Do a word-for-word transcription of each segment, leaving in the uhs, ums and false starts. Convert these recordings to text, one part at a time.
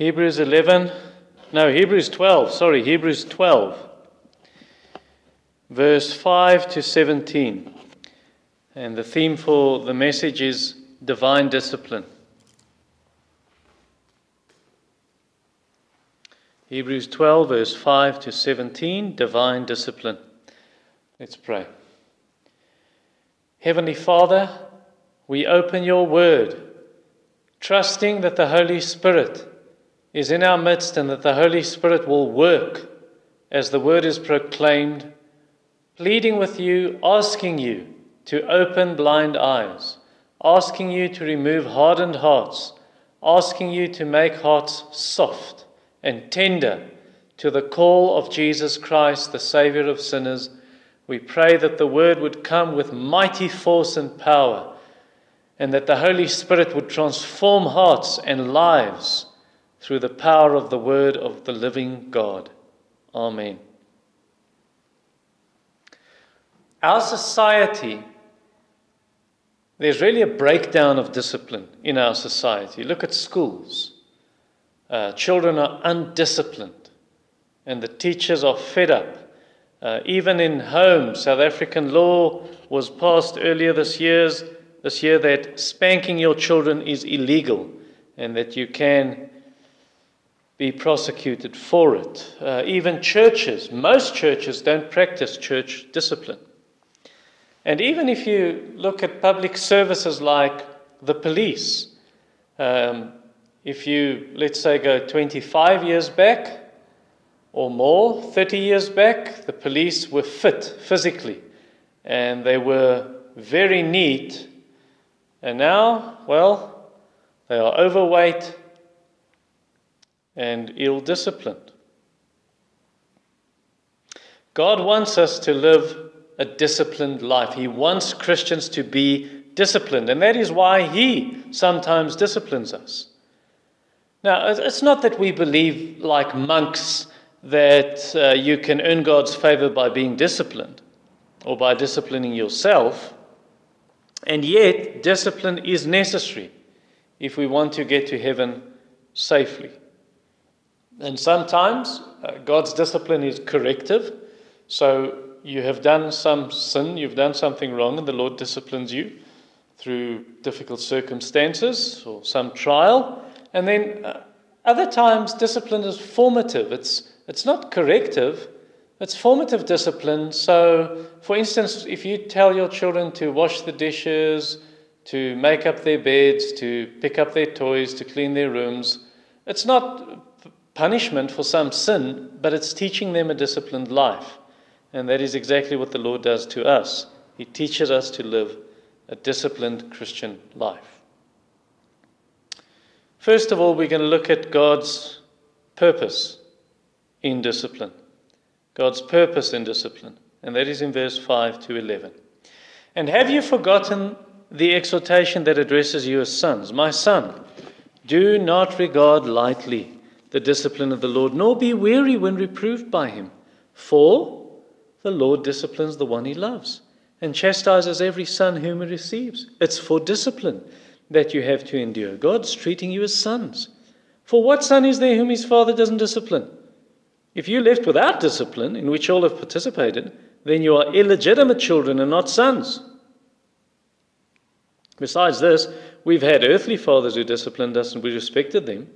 Hebrews eleven, no, Hebrews twelve, sorry, Hebrews twelve, verse five to seventeen. And the theme for the message is divine discipline. Hebrews twelve, verse five to seventeen, divine discipline. Let's pray. Heavenly Father, we open your word, trusting that the Holy Spirit is in our midst and that the Holy Spirit will work as the word is proclaimed, pleading with you, asking you to open blind eyes, asking you to remove hardened hearts, asking you to make hearts soft and tender to the call of Jesus Christ, the Savior of sinners. We pray that the word would come with mighty force and power, and that the Holy Spirit would transform hearts and lives through the power of the word of the living God. Amen. Our society, there's really a breakdown of discipline in our society. Look at schools. Uh, children are undisciplined, and the teachers are fed up. Uh, even in homes, South African law was passed earlier this year's, this year that spanking your children is illegal and that you can be prosecuted for it. Uh, even churches, most churches don't practice church discipline. And even if you look at public services like the police, um, if you, let's say, go twenty-five years back or more, thirty years back, the police were fit physically and they were very neat. And now, well, they are overweight and ill-disciplined. God wants us to live a disciplined life. He wants Christians to be disciplined, and that is why He sometimes disciplines us. Now, it's not that we believe, like monks, that uh, you can earn God's favor by being disciplined or by disciplining yourself. And yet, discipline is necessary if we want to get to heaven safely. And sometimes, uh, God's discipline is corrective. So, you have done some sin, you've done something wrong, and the Lord disciplines you through difficult circumstances or some trial. And then uh, other times, discipline is formative. It's, it's not corrective. It's formative discipline. So, for instance, if you tell your children to wash the dishes, to make up their beds, to pick up their toys, to clean their rooms, it's not punishment for some sin, but it's teaching them a disciplined life. And that is exactly what the Lord does to us. He teaches us to live a disciplined Christian life. First of all, we're going to look at God's purpose in discipline. God's purpose in discipline. And that is in verse five to eleven. And have you forgotten the exhortation that addresses you as sons? My son, do not regard lightly the discipline of the Lord, nor be weary when reproved by him. For the Lord disciplines the one he loves, and chastises every son whom he receives. It's for discipline that you have to endure. God's treating you as sons. For what son is there whom his father doesn't discipline? If you're left without discipline, in which all have participated, then you are illegitimate children and not sons. Besides this, we've had earthly fathers who disciplined us and we respected them.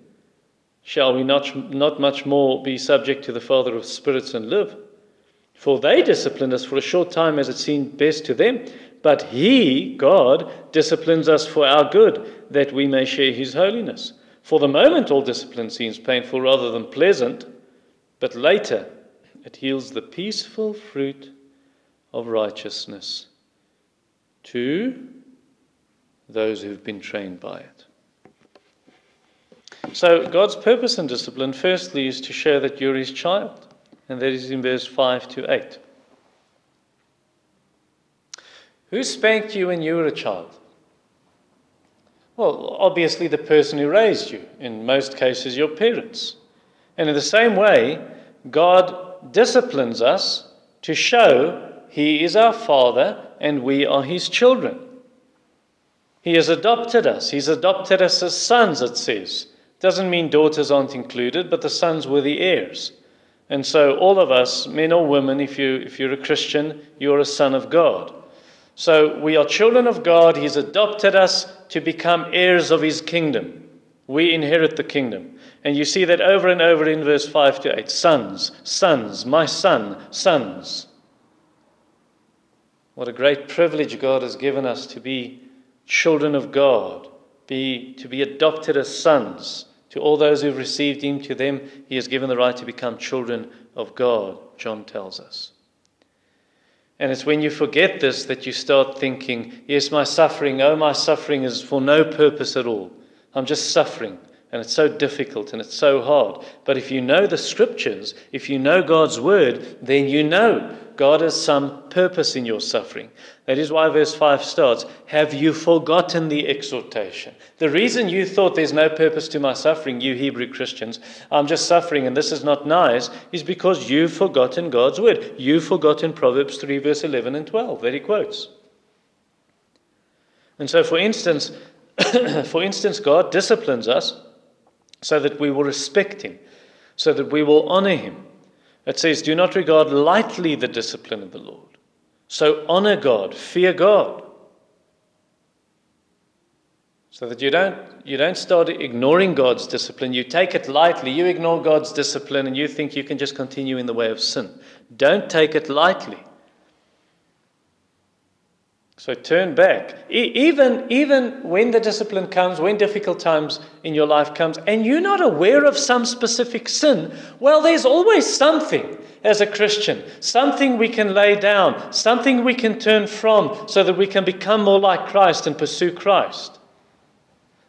Shall we not, not much more be subject to the Father of spirits and live? For they disciplined us for a short time as it seemed best to them, but He, God, disciplines us for our good, that we may share His holiness. For the moment all discipline seems painful rather than pleasant, but later it yields the peaceful fruit of righteousness to those who've been trained by it. So God's purpose in discipline, firstly, is to show that you're His child. And that is in verse five to eight. Who spanked you when you were a child? Well, obviously the person who raised you. In most cases, your parents. And in the same way, God disciplines us to show He is our Father and we are His children. He has adopted us. He's adopted us as sons, it says. Doesn't mean daughters aren't included, but the sons were the heirs. And so all of us, men or women, if you, if you're a Christian, you're a son of God. So we are children of God. He's adopted us to become heirs of his kingdom. We inherit the kingdom. And you see that over and over in verse five to eight. Sons, sons, my son, sons. What a great privilege God has given us to be children of God, be, to be adopted as sons. To all those who have received him, to them he has given the right to become children of God, John tells us. And it's when you forget this that you start thinking, yes, my suffering, oh, my suffering is for no purpose at all. I'm just suffering, and it's so difficult, and it's so hard. But if you know the scriptures, if you know God's word, then you know God has some purpose in your suffering. That is why verse five starts, have you forgotten the exhortation? The reason you thought there's no purpose to my suffering, you Hebrew Christians, I'm just suffering and this is not nice, is because you've forgotten God's word. You've forgotten Proverbs three, verse eleven and twelve that he quotes. And so for instance, for instance, God disciplines us so that we will respect him, so that we will honor him. It says, do not regard lightly the discipline of the Lord. So honor God, fear God. So that you don't, you don't start ignoring God's discipline. You take it lightly. You ignore God's discipline and you think you can just continue in the way of sin. Don't take it lightly. So turn back. E- even, even when the discipline comes, when difficult times in your life comes, and you're not aware of some specific sin, well, there's always something as a Christian, something we can lay down, something we can turn from so that we can become more like Christ and pursue Christ.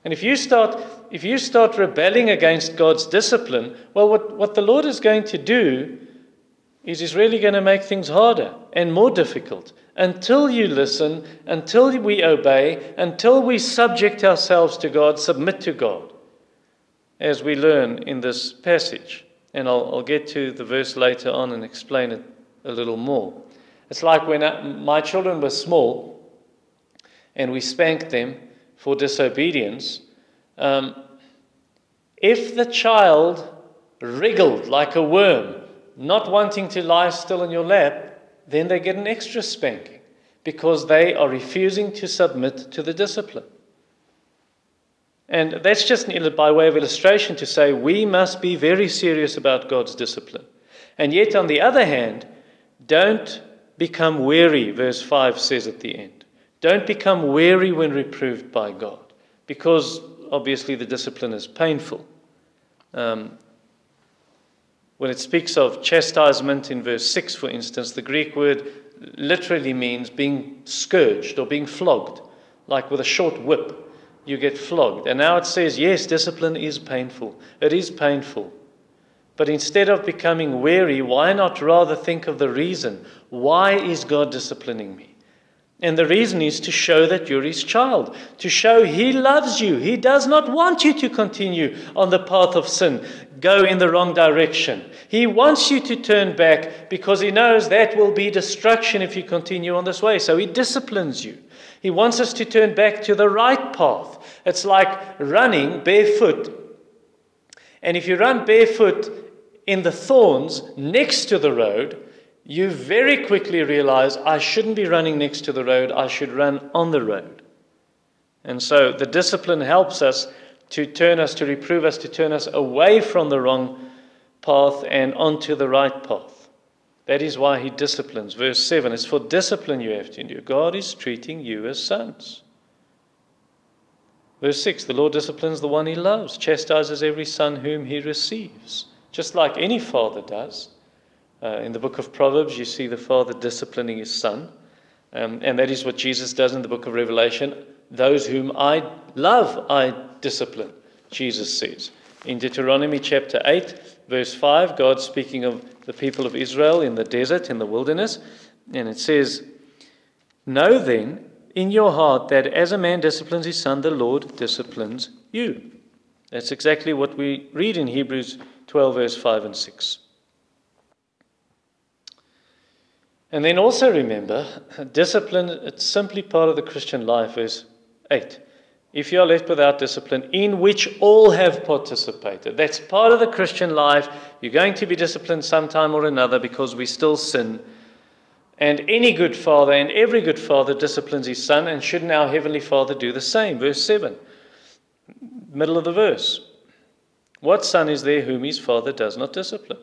And if you start, if you start rebelling against God's discipline, well, what, what the Lord is going to do is he's really going to make things harder and more difficult. Until you listen, until we obey, until we subject ourselves to God, submit to God, as we learn in this passage. And I'll, I'll get to the verse later on and explain it a little more. It's like when I, my children were small and we spanked them for disobedience. Um, if the child wriggled like a worm, not wanting to lie still in your lap, then they get an extra spanking because they are refusing to submit to the discipline. And that's just by way of illustration to say we must be very serious about God's discipline. And yet, on the other hand, don't become weary, verse five says at the end. Don't become weary when reproved by God, because obviously the discipline is painful. Um, When it speaks of chastisement in verse six, for instance, the Greek word literally means being scourged or being flogged, like with a short whip, you get flogged. And now it says, yes, discipline is painful. It is painful. But instead of becoming weary, why not rather think of the reason? Why is God disciplining me? And the reason is to show that you're his child, to show he loves you. He does not want you to continue on the path of sin, go in the wrong direction. He wants you to turn back because he knows that will be destruction if you continue on this way. So he disciplines you. He wants us to turn back to the right path. It's like running barefoot. And if you run barefoot in the thorns next to the road, you very quickly realize, I shouldn't be running next to the road, I should run on the road. And so the discipline helps us to turn us, to reprove us, to turn us away from the wrong path and onto the right path. That is why he disciplines. Verse seven, it's for discipline you have to endure. God is treating you as sons. Verse six, the Lord disciplines the one he loves, chastises every son whom he receives, just like any father does. Uh, in the book of Proverbs, you see the father disciplining his son. Um, and that is what Jesus does in the book of Revelation. Those whom I love, I discipline, Jesus says. In Deuteronomy chapter eight, verse five, God speaking of the people of Israel in the desert, in the wilderness. And it says, know then in your heart that as a man disciplines his son, the Lord disciplines you. That's exactly what we read in Hebrews twelve, verse five and six. And then also remember, discipline, it's simply part of the Christian life, verse eight. if you are left without discipline, in which all have participated. That's part of the Christian life. You're going to be disciplined sometime or another because we still sin. And any good father and every good father disciplines his son, and shouldn't our Heavenly Father do the same? Verse seven, middle of the verse. What son is there whom his father does not discipline?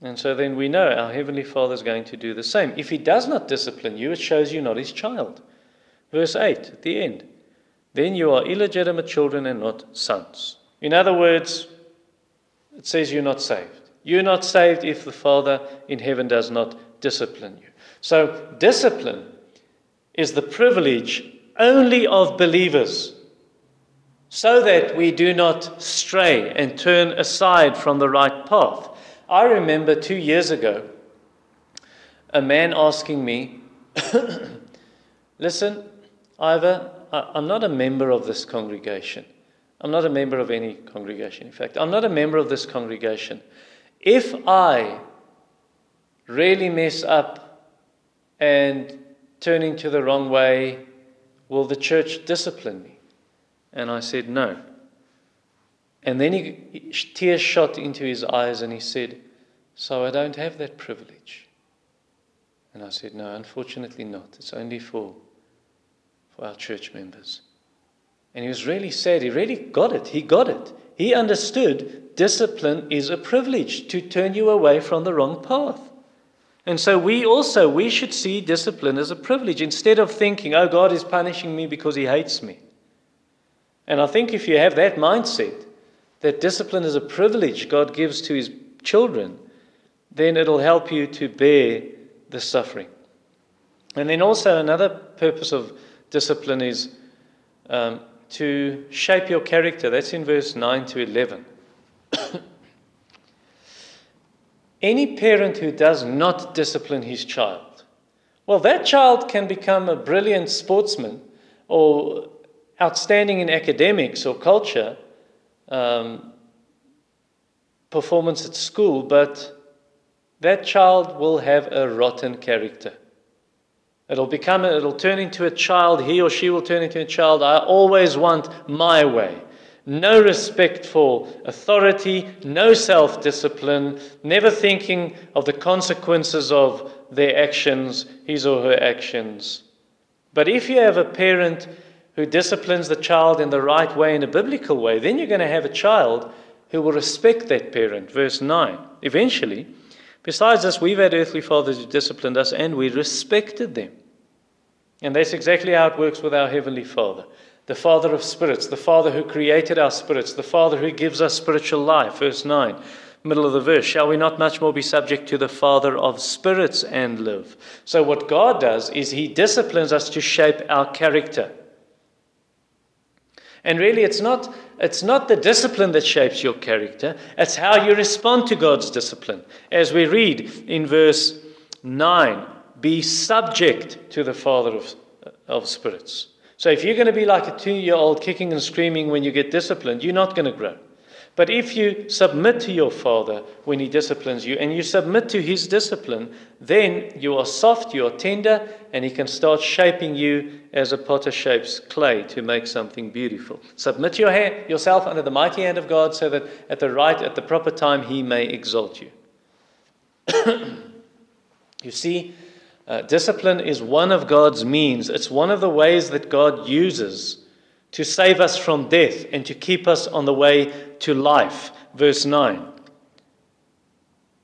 And so then we know our Heavenly Father is going to do the same. If he does not discipline you, it shows you not his child. Verse eight at the end. Then you are illegitimate children and not sons. In other words, it says you're not saved. You're not saved if the Father in heaven does not discipline you. So discipline is the privilege only of believers, so that we do not stray and turn aside from the right path. I remember two years ago, a man asking me, listen, Ivor, I'm not a member of this congregation. I'm not a member of any congregation. In fact, I'm not a member of this congregation. If I really mess up and turn into the wrong way, will the church discipline me? And I said, no. And then he, tears shot into his eyes, and he said, so I don't have that privilege. And I said, no, unfortunately not. It's only for our church members. And he was really sad. He really got it. He got it. He understood discipline is a privilege to turn you away from the wrong path. And so we also, we should see discipline as a privilege instead of thinking, oh, God is punishing me because he hates me. And I think if you have that mindset, that discipline is a privilege God gives to his children, then it'll help you to bear the suffering. And then also another purpose of discipline is um, to shape your character. That's in verse nine to eleven. Any parent who does not discipline his child, well, that child can become a brilliant sportsman or outstanding in academics or culture, um, performance at school, but that child will have a rotten character. It'll become, it'll turn into a child, he or she will turn into a child, I always want my way. No respect for authority, no self-discipline, never thinking of the consequences of their actions, his or her actions. But if you have a parent who disciplines the child in the right way, in a biblical way, then you're going to have a child who will respect that parent. Verse nine, eventually, besides this, we've had earthly fathers who disciplined us and we respected them. And that's exactly how it works with our Heavenly Father, the Father of spirits, the Father who created our spirits, the Father who gives us spiritual life. Verse nine, middle of the verse, shall we not much more be subject to the Father of spirits and live? So what God does is he disciplines us to shape our character. And really, it's not, it's not the discipline that shapes your character. It's how you respond to God's discipline. As we read in verse nine, be subject to the Father of, of spirits. So if you're going to be like a two-year-old kicking and screaming when you get disciplined, you're not going to grow. But if you submit to your Father when he disciplines you, and you submit to his discipline, then you are soft, you are tender, and he can start shaping you as a potter shapes clay to make something beautiful. Submit your hand, yourself under the mighty hand of God, so that at the right, at the proper time, he may exalt you. You see, uh, discipline is one of God's means. It's one of the ways that God uses to save us from death and to keep us on the way to life. Verse nine.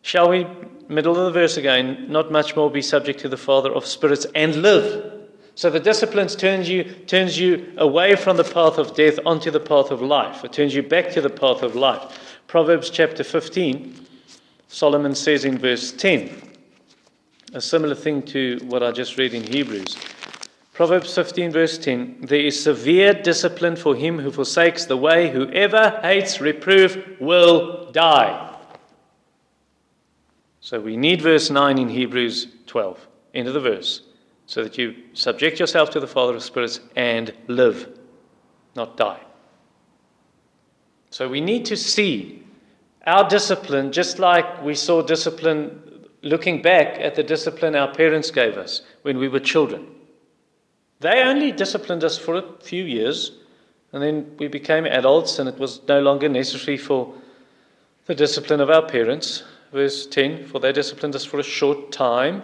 Shall we, middle of the verse again, not much more be subject to the Father of spirits and live? So the discipline turns you, turns you away from the path of death onto the path of life. It turns you back to the path of life. Proverbs chapter fifteen, Solomon says in verse ten, a similar thing to what I just read in Hebrews. Proverbs fifteen verse ten, there is severe discipline for him who forsakes the way. Whoever hates reproof will die. So we need verse nine in Hebrews twelve, end of the verse, so that you subject yourself to the Father of spirits and live, not die. So we need to see our discipline, just like we saw discipline, looking back at the discipline our parents gave us when we were children. They only disciplined us for a few years, And then we became adults, and it was no longer necessary for the discipline of our parents. Verse ten, for they disciplined us for a short time.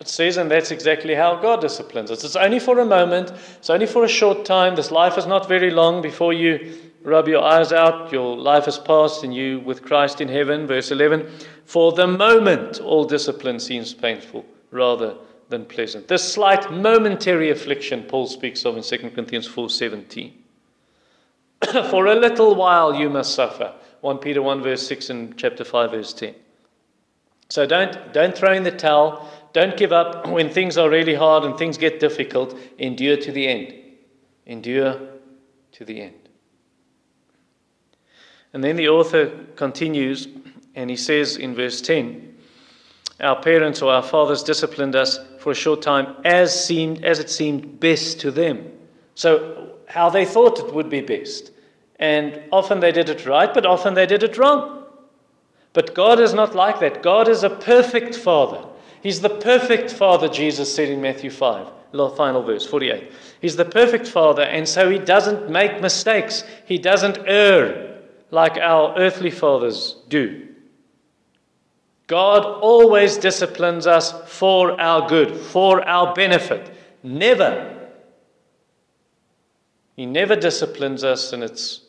It says, and that's exactly how God disciplines us. It's only for a moment. It's only for a short time. This life is not very long before you rub your eyes out. Your life has passed, and you with Christ in heaven. Verse eleven, for the moment all discipline seems painful rather than pleasant. This slight momentary affliction Paul speaks of in Second Corinthians four seventeen. For a little while you must suffer. First Peter one verse six and chapter five verse ten. So don't, don't throw in the towel. Don't give up when things are really hard and things get difficult. Endure to the end. Endure to the end. And then the author continues, and he says in verse ten, our parents or our fathers disciplined us for a short time as seemed as it seemed best to them. So how they thought it would be best. And often they did it right, but often they did it wrong. But God is not like that. God is a perfect Father. He's the perfect Father, Jesus said in Matthew five, final verse, forty-eight. He's the perfect Father, and so he doesn't make mistakes. He doesn't err like our earthly fathers do. God always disciplines us for our good, for our benefit. Never. He never disciplines us, and it's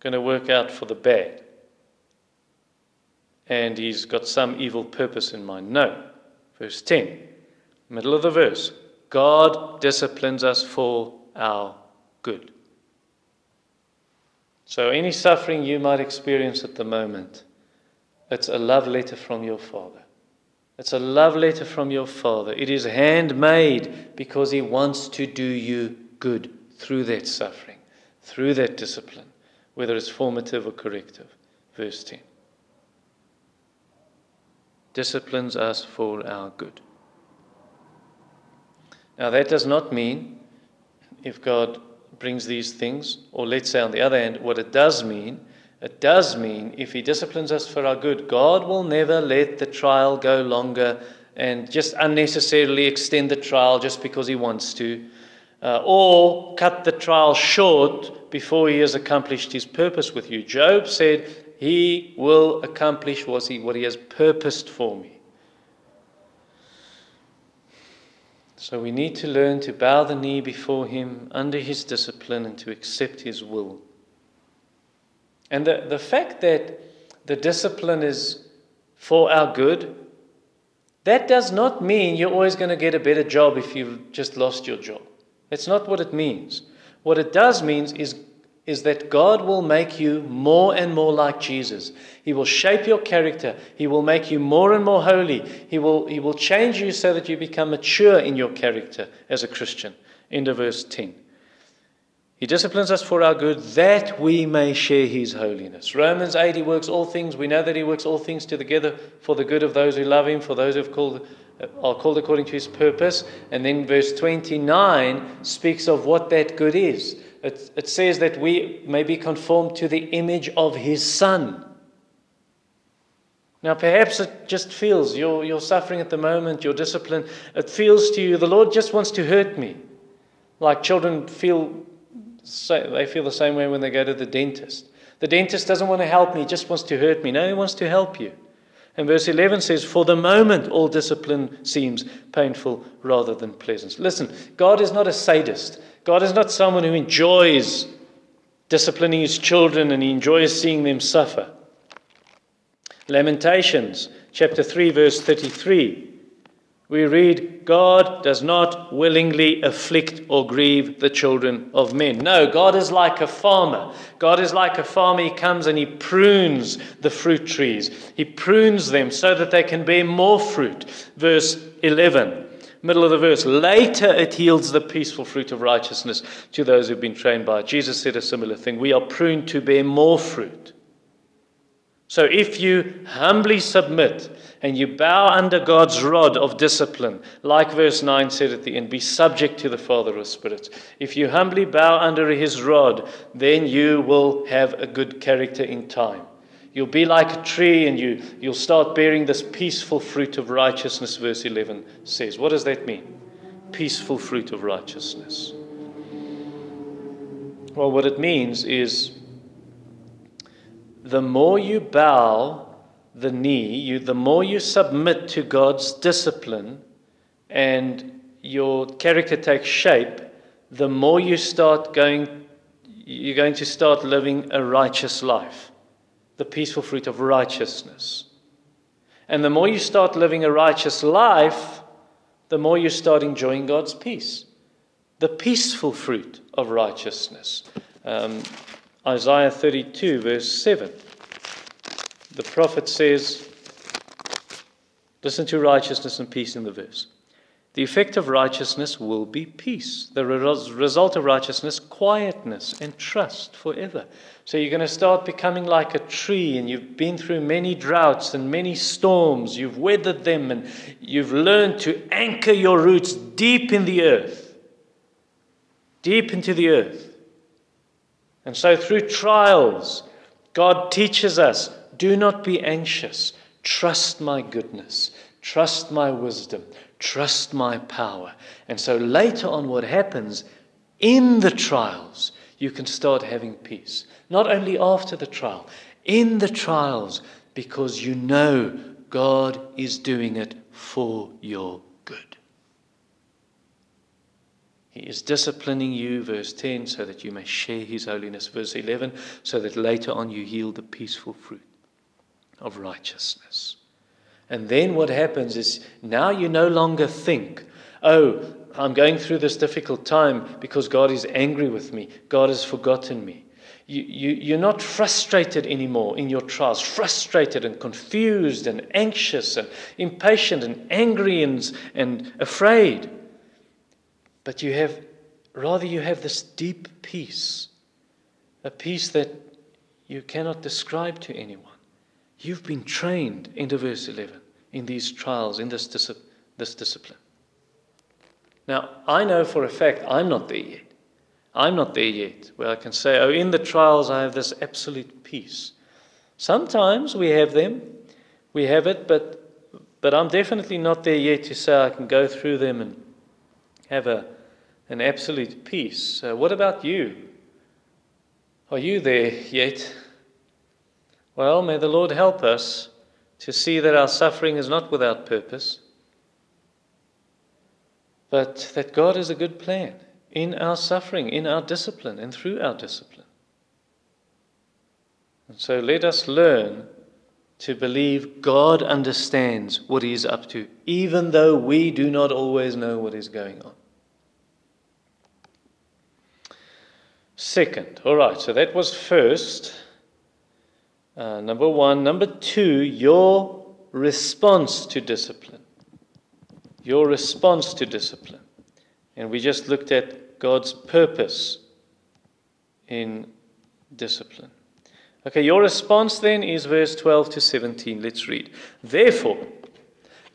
going to work out for the bad, and he's got some evil purpose in mind. No. Verse ten, middle of the verse, God disciplines us for our good. So any suffering you might experience at the moment, it's a love letter from your Father. It's a love letter from your Father. It is handmade because he wants to do you good through that suffering, through that discipline, whether it's formative or corrective. Verse ten. Disciplines us for our good. Now that does not mean if God brings these things, or let's say on the other hand, what it does mean, it does mean if he disciplines us for our good, God will never let the trial go longer and just unnecessarily extend the trial just because he wants to, uh, or cut the trial short before he has accomplished his purpose with you. Job said, he will accomplish what he, what he has purposed for me. So we need to learn to bow the knee before him under his discipline and to accept his will. And the, the fact that the discipline is for our good, that does not mean you're always going to get a better job if you've just lost your job. That's not what it means. What it does mean is is that God will make you more and more like Jesus. He will shape your character. He will make you more and more holy. He will, he will change you so that you become mature in your character as a Christian. End of verse ten. He disciplines us for our good that we may share his holiness. Romans eight, he works all things. We know that he works all things together for the good of those who love him, for those who have called... are called according to his purpose. And then verse twenty-nine speaks of what that good is. It, it says that we may be conformed to the image of his Son. Now perhaps it just feels, your, your suffering at the moment, your discipline, it feels to you, the Lord just wants to hurt me. Like children feel, they feel the same way when they go to the dentist. The dentist doesn't want to help me, he just wants to hurt me. No, he wants to help you. And verse eleven says, for the moment all discipline seems painful rather than pleasant. Listen, God is not a sadist. God is not someone who enjoys disciplining his children and he enjoys seeing them suffer. Lamentations chapter three verse thirty-three. We read, God does not willingly afflict or grieve the children of men. No, God is like a farmer. God is like a farmer. He comes and he prunes the fruit trees. He prunes them so that they can bear more fruit. Verse eleven, middle of the verse. Later it yields the peaceful fruit of righteousness to those who've been trained by it. Jesus said a similar thing. We are pruned to bear more fruit. So if you humbly submit and you bow under God's rod of discipline, like verse nine said at the end, be subject to the Father of spirits. If you humbly bow under his rod, then you will have a good character in time. You'll be like a tree and you, you'll start bearing this peaceful fruit of righteousness, verse eleven says. What does that mean? Peaceful fruit of righteousness. Well, what it means is the more you bow the knee, you, the more you submit to God's discipline and your character takes shape, the more you start going, you're going to start living a righteous life, the peaceful fruit of righteousness. And the more you start living a righteous life, the more you start enjoying God's peace, the peaceful fruit of righteousness. Um, Isaiah thirty-two, verse seven. The prophet says, listen to righteousness and peace in the verse. The effect of righteousness will be peace. The res- result of righteousness, quietness and trust forever. So you're going to start becoming like a tree, and you've been through many droughts and many storms. You've weathered them, and you've learned to anchor your roots deep in the earth. Deep into the earth. And so through trials, God teaches us, do not be anxious. Trust my goodness. Trust my wisdom. Trust my power. And so later on, what happens in the trials, you can start having peace. Not only after the trial, in the trials, because you know God is doing it for your good. He is disciplining you, verse ten, so that you may share his holiness, verse eleven, so that later on you yield the peaceful fruit of righteousness. And then what happens is now you no longer think, oh, I'm going through this difficult time because God is angry with me. God has forgotten me. You, you, you're not frustrated anymore in your trials, frustrated and confused and anxious and impatient and angry and, and afraid. But you have, rather you have this deep peace, a peace that you cannot describe to anyone. You've been trained, into verse eleven, in these trials, in this, dis- this discipline. Now, I know for a fact I'm not there yet. I'm not there yet where I can say, oh, in the trials I have this absolute peace. Sometimes we have them, we have it, but but I'm definitely not there yet to say I can go through them and have a an absolute peace. Uh, what about you? Are you there yet? Well, may the Lord help us to see that our suffering is not without purpose, but that God has a good plan in our suffering, in our discipline, and through our discipline. And so let us learn to believe God understands what he is up to, even though we do not always know what is going on. Second, all right, so that was first. Uh, number one. Number two, your response to discipline. Your response to discipline. And we just looked at God's purpose in discipline. Okay, your response then is verse twelve to seventeen. Let's read. Therefore,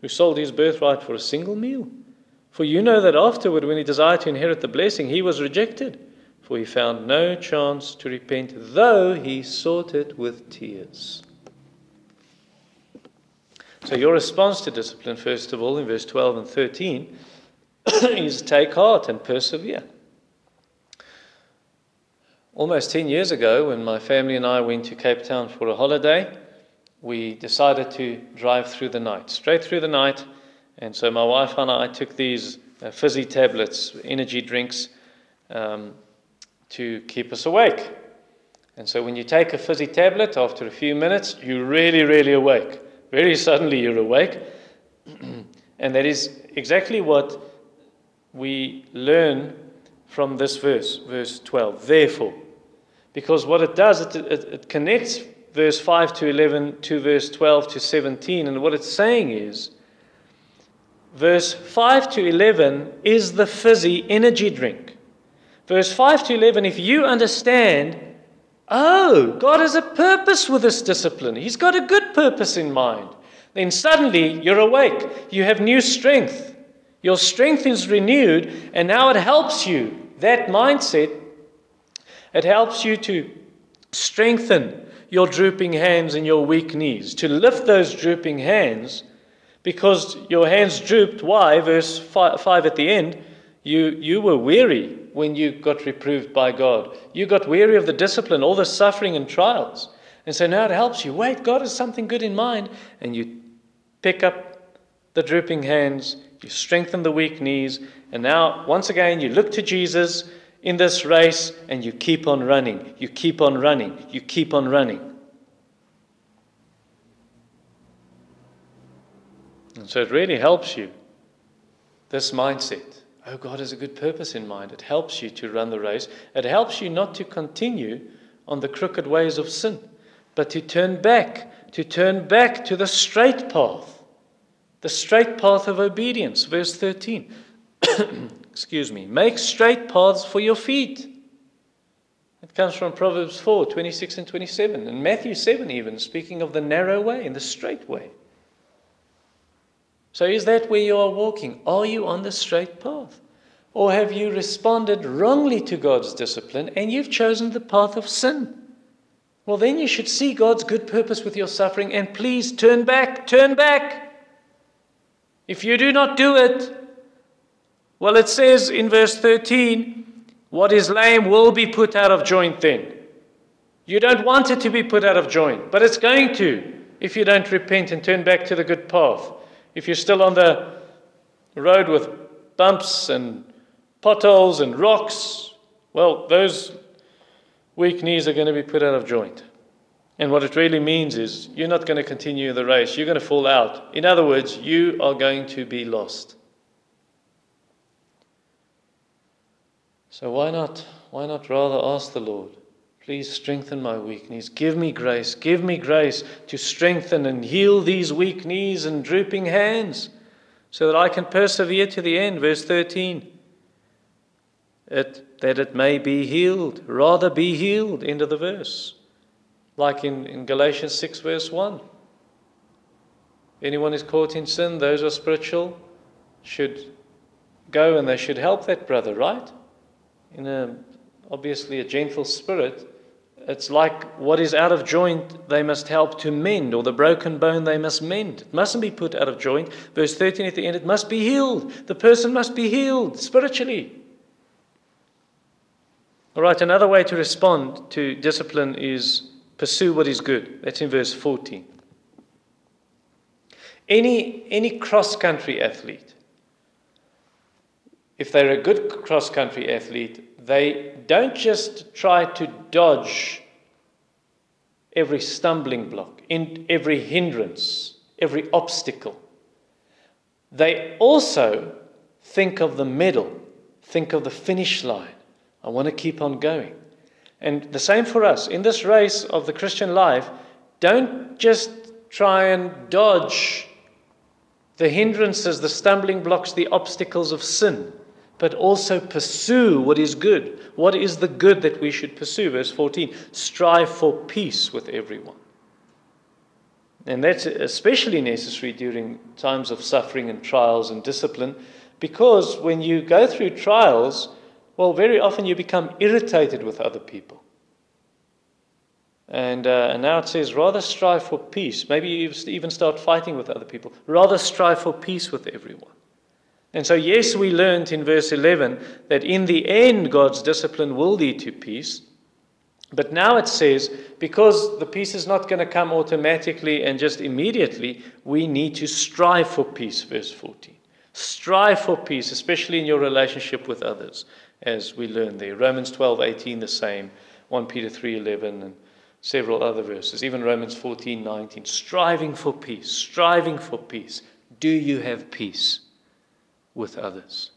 who sold his birthright for a single meal. For you know that afterward, when he desired to inherit the blessing, he was rejected, for he found no chance to repent, though he sought it with tears. So your response to discipline, first of all, in verse twelve and thirteen, is take heart and persevere. Almost ten years ago, when my family and I went to Cape Town for a holiday, we decided to drive through the night, straight through the night. And so my wife and I took these uh, fizzy tablets, energy drinks, um, to keep us awake. And so when you take a fizzy tablet, after a few minutes, you're really, really awake. Very suddenly you're awake. And that is exactly what we learn from this verse, verse twelve. Therefore, because what it does, it, it, it connects verse five to eleven, to verse twelve to seventeen. And what it's saying is, verse five to eleven is the fizzy energy drink. verse five to eleven, if you understand, oh, God has a purpose with this discipline. He's got a good purpose in mind. Then suddenly you're awake. You have new strength. Your strength is renewed, and now it helps you. That mindset, it helps you to strengthen your drooping hands and your weak knees, to lift those drooping hands, because your hands drooped. Why? Verse five, five at the end, you, you were weary when you got reproved by God. You got weary of the discipline, all the suffering and trials. And so now it helps you. Wait, God has something good in mind. And you pick up the drooping hands, you strengthen the weak knees, and now, once again, you look to Jesus in this race, and you keep on running, you keep on running, you keep on running. And so it really helps you, this mindset. Oh, God has a good purpose in mind. It helps you to run the race. It helps you not to continue on the crooked ways of sin, but to turn back, to turn back to the straight path, the straight path of obedience. Verse thirteen, excuse me, make straight paths for your feet. It comes from Proverbs four, twenty-six and twenty-seven, and Matthew seven even, speaking of the narrow way and the straight way. So is that where you are walking? Are you on the straight path? Or have you responded wrongly to God's discipline and you've chosen the path of sin? Well, then you should see God's good purpose with your suffering, and please turn back, turn back. If you do not do it, well, it says in verse thirteen, what is lame will be put out of joint then. You don't want it to be put out of joint, but it's going to if you don't repent and turn back to the good path. If you're still on the road with bumps and potholes and rocks, well, those weak knees are going to be put out of joint. And what it really means is you're not going to continue the race. You're going to fall out. In other words, you are going to be lost. So why not, why not rather ask the Lord, please strengthen my weak knees. Give me grace. Give me grace to strengthen and heal these weak knees and drooping hands so that I can persevere to the end. Verse thirteen. It, that it may be healed, rather be healed, end of the verse. Like in, in Galatians six verse one. Anyone is caught in sin, those who are spiritual should go and they should help that brother, right? In a, obviously a gentle spirit. It's like what is out of joint they must help to mend, or the broken bone they must mend. It mustn't be put out of joint. Verse thirteen at the end, it must be healed. The person must be healed spiritually. All right, another way to respond to discipline is pursue what is good. That's in verse fourteen. Any, any cross-country athlete, if they're a good cross-country athlete, they don't just try to dodge every stumbling block, in every hindrance, every obstacle. They also think of the medal, think of the finish line. I want to keep on going. And the same for us. In this race of the Christian life, don't just try and dodge the hindrances, the stumbling blocks, the obstacles of sin, but also pursue what is good. What is the good that we should pursue? Verse fourteen, strive for peace with everyone. And that's especially necessary during times of suffering and trials and discipline, because when you go through trials, well, very often you become irritated with other people. And, uh, and now it says, rather strive for peace. Maybe you even start fighting with other people. Rather strive for peace with everyone. And so, yes, we learned in verse eleven that in the end, God's discipline will lead to peace. But now it says, because the peace is not going to come automatically and just immediately, we need to strive for peace, verse fourteen. Strive for peace, especially in your relationship with others, as we learn there. Romans twelve eighteen, the same. First Peter three eleven, and several other verses. Even Romans fourteen nineteen. Striving for peace. Striving for peace. Do you have peace with others?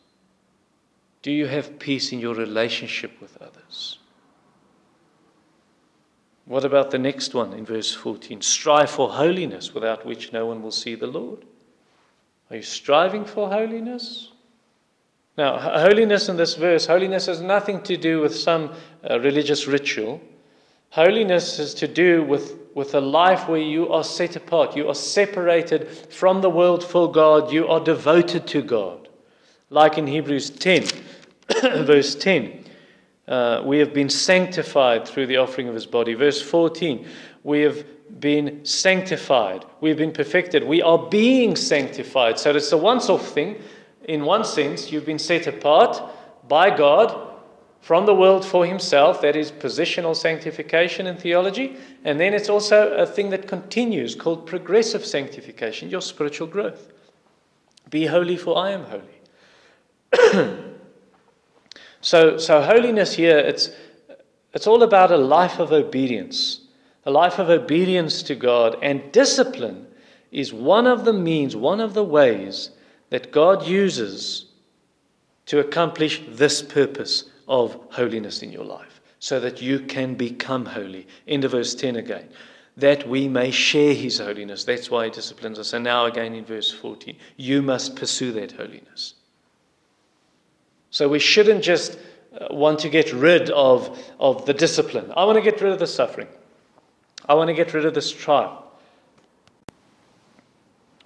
Do you have peace in your relationship with others? What about the next one in verse fourteen? Strive for holiness, without which no one will see the Lord. Are you striving for holiness? Now, holiness in this verse, holiness has nothing to do with some uh, religious ritual. Holiness is to do with, with a life where you are set apart. You are separated from the world for God. You are devoted to God. Like in Hebrews ten, verse ten, uh, we have been sanctified through the offering of his body. Verse fourteen, we have been sanctified. We've been perfected. We are being sanctified. So it's a once-off thing. In one sense, you've been set apart by God from the world for himself. That is positional sanctification in theology. And then it's also a thing that continues called progressive sanctification, your spiritual growth. Be holy, for I am holy. so so holiness here, it's it's all about a life of obedience, a life of obedience to God. And discipline is one of the means, one of the ways that God uses to accomplish this purpose of holiness in your life, so that you can become holy. End of verse ten again. That we may share his holiness. That's why he disciplines us. And now again in verse fourteen, you must pursue that holiness. So we shouldn't just want to get rid of, of the discipline. I want to get rid of the suffering. I want to get rid of this trial.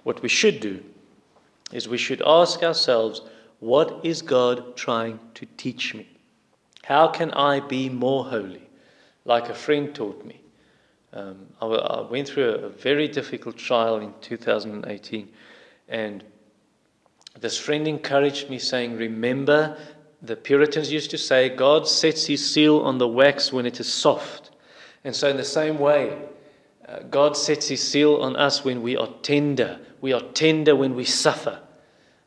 What we should do is we should ask ourselves, what is God trying to teach me? How can I be more holy, like a friend taught me? Um, I, I went through a, a very difficult trial in two thousand eighteen, and this friend encouraged me, saying, remember, the Puritans used to say, God sets his seal on the wax when it is soft. And so in the same way, uh, God sets his seal on us when we are tender. We are tender when we suffer,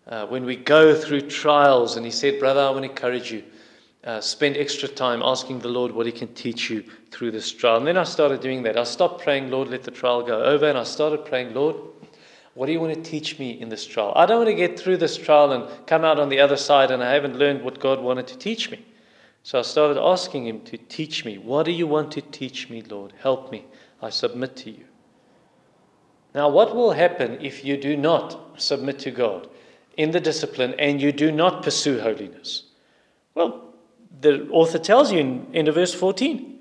uh, when we go through trials. And he said, brother, I want to encourage you. Uh, spend extra time asking the Lord what he can teach you through this trial. And then I started doing that. I stopped praying, Lord, let the trial go over. And I started praying, Lord, what do you want to teach me in this trial? I don't want to get through this trial and come out on the other side and I haven't learned what God wanted to teach me. So I started asking him to teach me. What do you want to teach me, Lord? Help me. I submit to you. Now, what will happen if you do not submit to God in the discipline and you do not pursue holiness? Well, the author tells you in, in verse fourteen,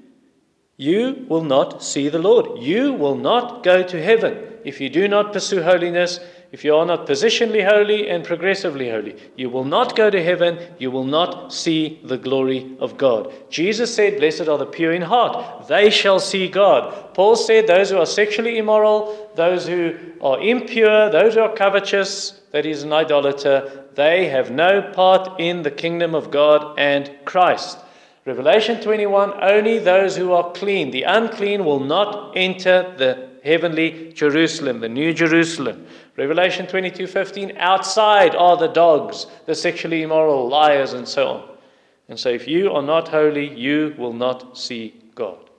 you will not see the Lord. You will not go to heaven if you do not pursue holiness, if you are not positionally holy and progressively holy. You will not go to heaven. You will not see the glory of God. Jesus said, blessed are the pure in heart. They shall see God. Paul said, those who are sexually immoral, those who are impure, those who are covetous, that is an idolater, they have no part in the kingdom of God and Christ. Revelation twenty-one, only those who are clean. The unclean will not enter the heavenly Jerusalem, the new Jerusalem. Revelation twenty-two fifteen, outside are the dogs, the sexually immoral, liars, and so on. And so if you are not holy, you will not see God.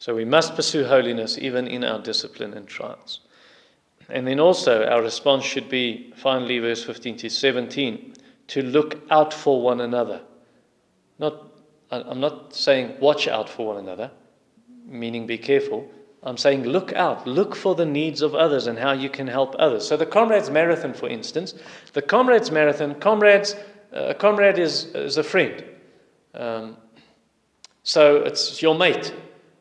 So we must pursue holiness even in our discipline and trials. And then also our response should be, finally, verse fifteen to seventeen, to look out for one another. Not, I'm not saying watch out for one another, meaning be careful. I'm saying look out, look for the needs of others and how you can help others. So the Comrades Marathon, for instance, the Comrades Marathon, comrades, uh, a comrade is, is a friend. Um, so it's your mate.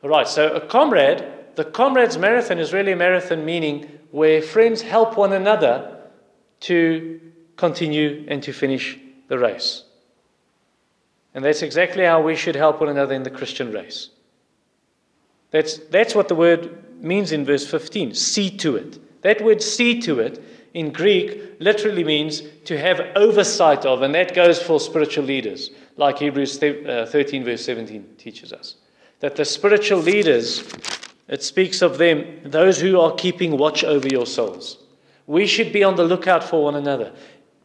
All right, so a comrade... The Comrades Marathon is really a marathon, meaning where friends help one another to continue and to finish the race. And that's exactly how we should help one another in the Christian race. That's, that's what the word means in verse fifteen, see to it. That word see to it in Greek literally means to have oversight of, and that goes for spiritual leaders, like Hebrews thirteen verse seventeen teaches us. That the spiritual leaders... It speaks of them, those who are keeping watch over your souls. We should be on the lookout for one another.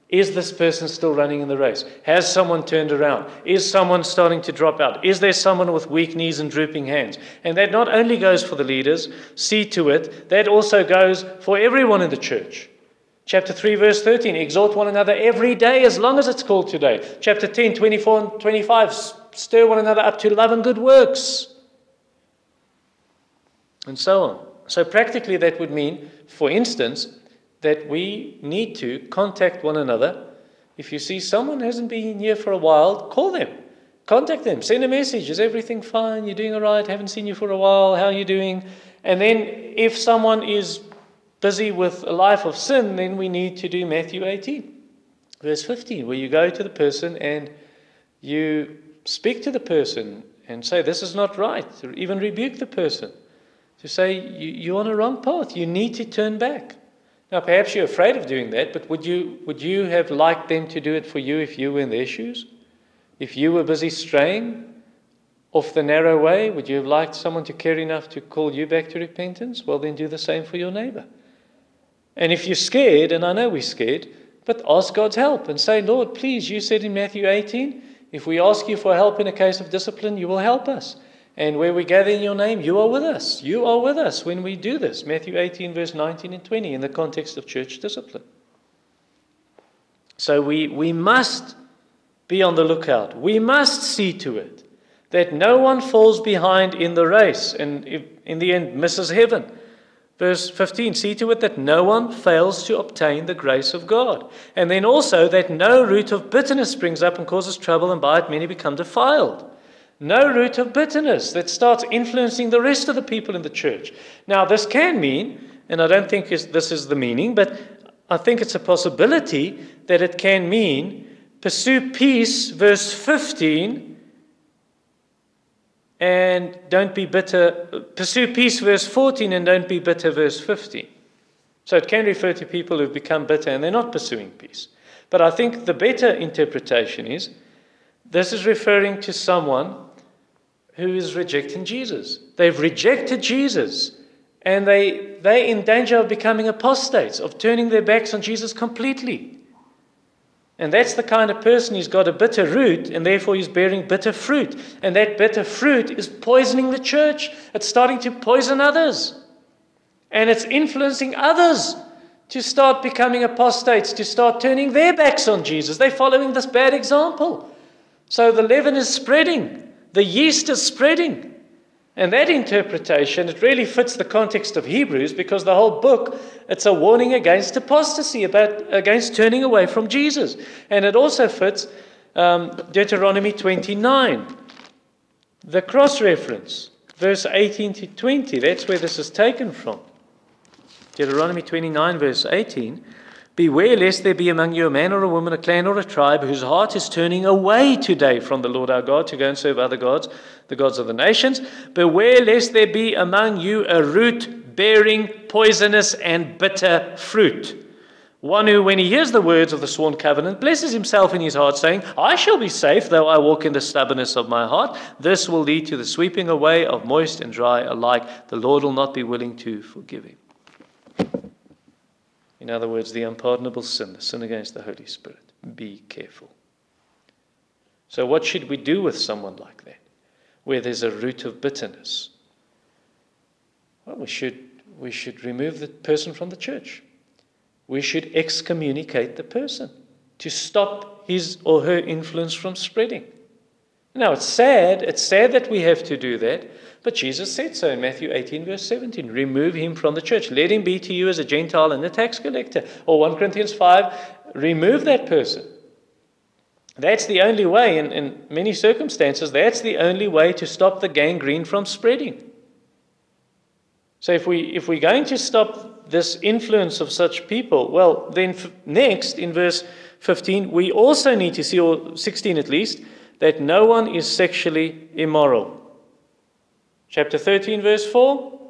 Is this person still running in the race? Has someone turned around? Is someone starting to drop out? Is there someone with weak knees and drooping hands? And that not only goes for the leaders, see to it, that also goes for everyone in the church. Chapter three, verse thirteen, exhort one another every day as long as it's called today. Chapter ten, twenty-four and twenty-five, stir one another up to love and good works. And so on. So practically that would mean, for instance, that we need to contact one another. If you see someone hasn't been here for a while, call them, contact them, send a message. Is everything fine? You're doing all right? Haven't seen you for a while. How are you doing? And then if someone is busy with a life of sin, then we need to do Matthew eighteen, verse fifteen, where you go to the person and you speak to the person and say, this is not right, or even rebuke the person. To say, you, you're on a wrong path. You need to turn back. Now, perhaps you're afraid of doing that, but would you, would you have liked them to do it for you if you were in their shoes? If you were busy straying off the narrow way, would you have liked someone to care enough to call you back to repentance? Well, then do the same for your neighbor. And if you're scared, and I know we're scared, but ask God's help and say, Lord, please, you said in Matthew eighteen, if we ask you for help in a case of discipline, you will help us. And where we gather in your name, you are with us. You are with us when we do this. Matthew eighteen, verse nineteen and twenty, in the context of church discipline. So we, we must be on the lookout. We must see to it that no one falls behind in the race and in the end misses heaven. Verse fifteen, see to it that no one fails to obtain the grace of God. And then also that no root of bitterness springs up and causes trouble, and by it many become defiled. No root of bitterness that starts influencing the rest of the people in the church. Now, this can mean, and I don't think this is the meaning, but I think it's a possibility that it can mean, pursue peace, verse fifteen, and don't be bitter. Pursue peace, verse fourteen, and don't be bitter, verse fifteen. So it can refer to people who've become bitter and they're not pursuing peace. But I think the better interpretation is, this is referring to someone who is rejecting Jesus. They've rejected Jesus, and they, they're in danger of becoming apostates, of turning their backs on Jesus completely. And that's the kind of person who's got a bitter root, and therefore he's bearing bitter fruit. And that bitter fruit is poisoning the church. It's starting to poison others. And it's influencing others to start becoming apostates, to start turning their backs on Jesus. They're following this bad example. So the leaven is spreading. The yeast is spreading. And that interpretation, it really fits the context of Hebrews, because the whole book, it's a warning against apostasy, about against turning away from Jesus. And it also fits um, Deuteronomy twenty-nine. The cross-reference, verse eighteen to twenty, that's where this is taken from. Deuteronomy twenty-nine, verse eighteen. Beware lest there be among you a man or a woman, a clan or a tribe, whose heart is turning away today from the Lord our God to go and serve other gods, the gods of the nations. Beware lest there be among you a root bearing poisonous and bitter fruit. One who, when he hears the words of the sworn covenant, blesses himself in his heart, saying, I shall be safe, though I walk in the stubbornness of my heart. This will lead to the sweeping away of moist and dry alike. The Lord will not be willing to forgive him. In other words, the unpardonable sin, the sin against the Holy Spirit. Be careful. So what should we do with someone like that, where there's a root of bitterness? Well, we should, we should remove the person from the church. We should excommunicate the person to stop his or her influence from spreading. Now, it's sad. It's sad that we have to do that. But Jesus said so in Matthew eighteen, verse seventeen. Remove him from the church. Let him be to you as a Gentile and a tax collector. Or First Corinthians five, remove that person. That's the only way, in, in many circumstances, that's the only way to stop the gangrene from spreading. So if, we, if we're going to stop this influence of such people, well, then f- next, in verse fifteen, we also need to see, or sixteen at least, that no one is sexually immoral. Chapter thirteen, verse four,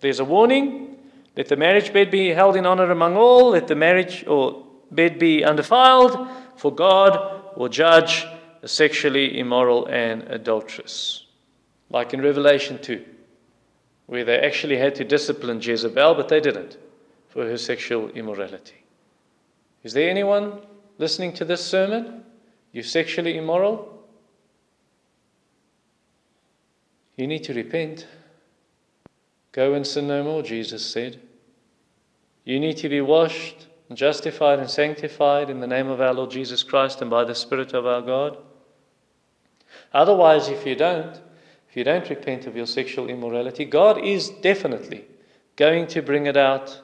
there's a warning. Let the marriage bed be held in honor among all. Let the marriage or bed be undefiled, for God will judge the sexually immoral and adulterous. Like in Revelation two, where they actually had to discipline Jezebel, but they didn't, for her sexual immorality. Is there anyone listening to this sermon? You're sexually immoral? You need to repent. Go and sin no more, Jesus said. You need to be washed, and justified, and sanctified in the name of our Lord Jesus Christ and by the Spirit of our God. Otherwise, if you don't, if you don't repent of your sexual immorality, God is definitely going to bring it out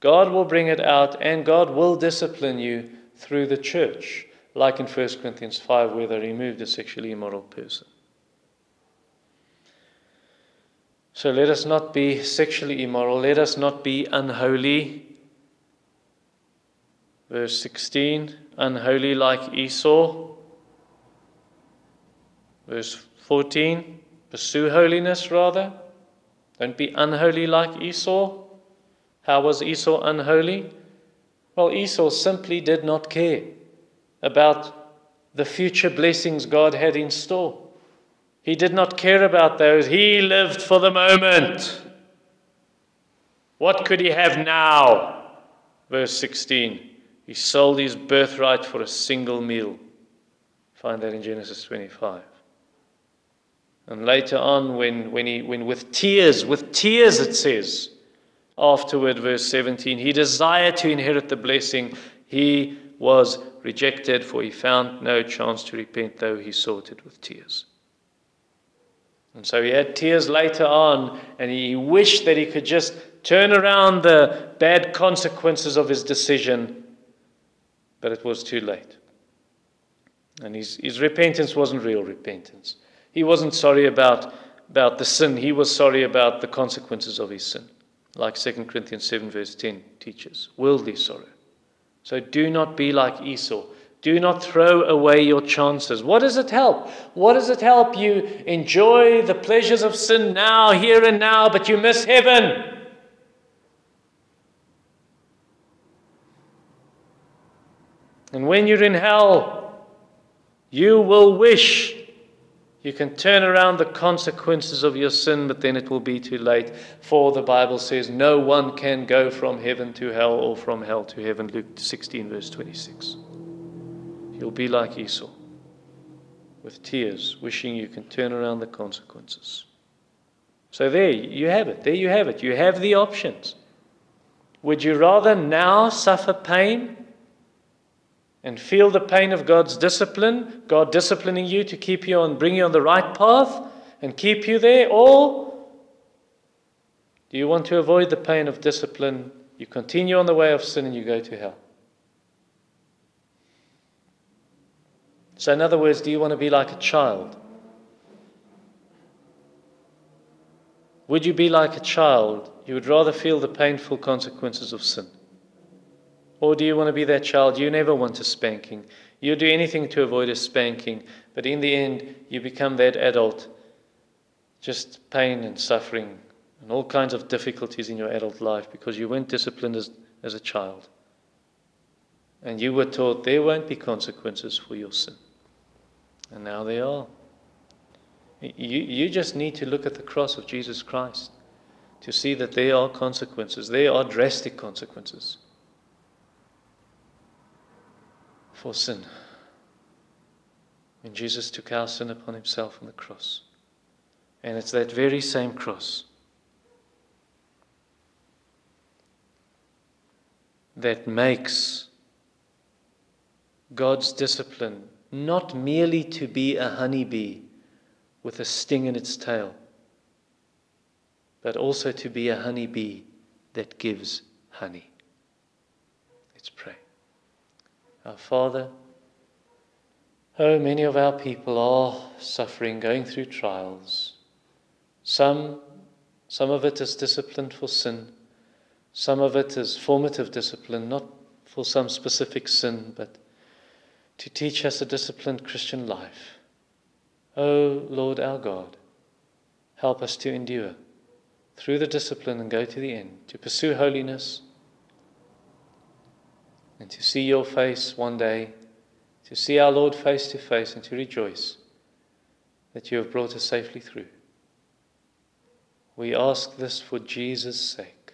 God will bring it out, and God will discipline you through the church, like in First Corinthians five, where they removed a sexually immoral person. So let us not be sexually immoral. Let us not be unholy. Verse sixteen, unholy like Esau. Verse fourteen, pursue holiness rather. Don't be unholy like Esau. How was Esau unholy? Well, Esau simply did not care about the future blessings God had in store. He did not care about those. He lived for the moment. What could he have now? Verse sixteen, he sold his birthright for a single meal. Find that in Genesis twenty-five. And later on, when, when he, when with tears, with tears it says, afterward, verse seventeen, he desired to inherit the blessing. He was rejected, for he found no chance to repent, though he sought it with tears. And so he had tears later on, and he wished that he could just turn around the bad consequences of his decision, but it was too late. And his, his repentance wasn't real repentance. He wasn't sorry about, about the sin. He was sorry about the consequences of his sin, like Second Corinthians seven verse ten teaches. Worldly sorrow. So do not be like Esau. Do not throw away your chances. What does it help? What does it help you enjoy the pleasures of sin now, here and now, but you miss heaven? And when you're in hell, you will wish you can turn around the consequences of your sin, but then it will be too late. For the Bible says, no one can go from heaven to hell or from hell to heaven. Luke sixteen verse twenty-six. You'll be like Esau, with tears, wishing you can turn around the consequences. So there you have it. There you have it. You have the options. Would you rather now suffer pain and feel the pain of God's discipline, God disciplining you to keep you on, bring you on the right path and keep you there? Or do you want to avoid the pain of discipline? You continue on the way of sin and you go to hell. So in other words, do you want to be like a child? Would you be like a child? You would rather feel the painful consequences of sin. Or do you want to be that child? You never want a spanking. You'll do anything to avoid a spanking. But in the end, you become that adult. Just pain and suffering and all kinds of difficulties in your adult life because you weren't disciplined as, as a child. And you were taught there won't be consequences for your sin. And now they are. You, you just need to look at the cross of Jesus Christ to see that there are consequences. There are drastic consequences for sin. And Jesus took our sin upon himself on the cross. And it's that very same cross that makes God's discipline not merely to be a honeybee with a sting in its tail, but also to be a honeybee that gives honey. Let's pray. Our Father, oh, many of our people are suffering, going through trials. Some, some of it is discipline for sin. Some of it is formative discipline, not for some specific sin, but to teach us a disciplined Christian life. O Lord our God, help us to endure through the discipline and go to the end, to pursue holiness and to see your face one day, to see our Lord face to face and to rejoice that you have brought us safely through. We ask this for Jesus' sake.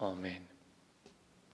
Amen.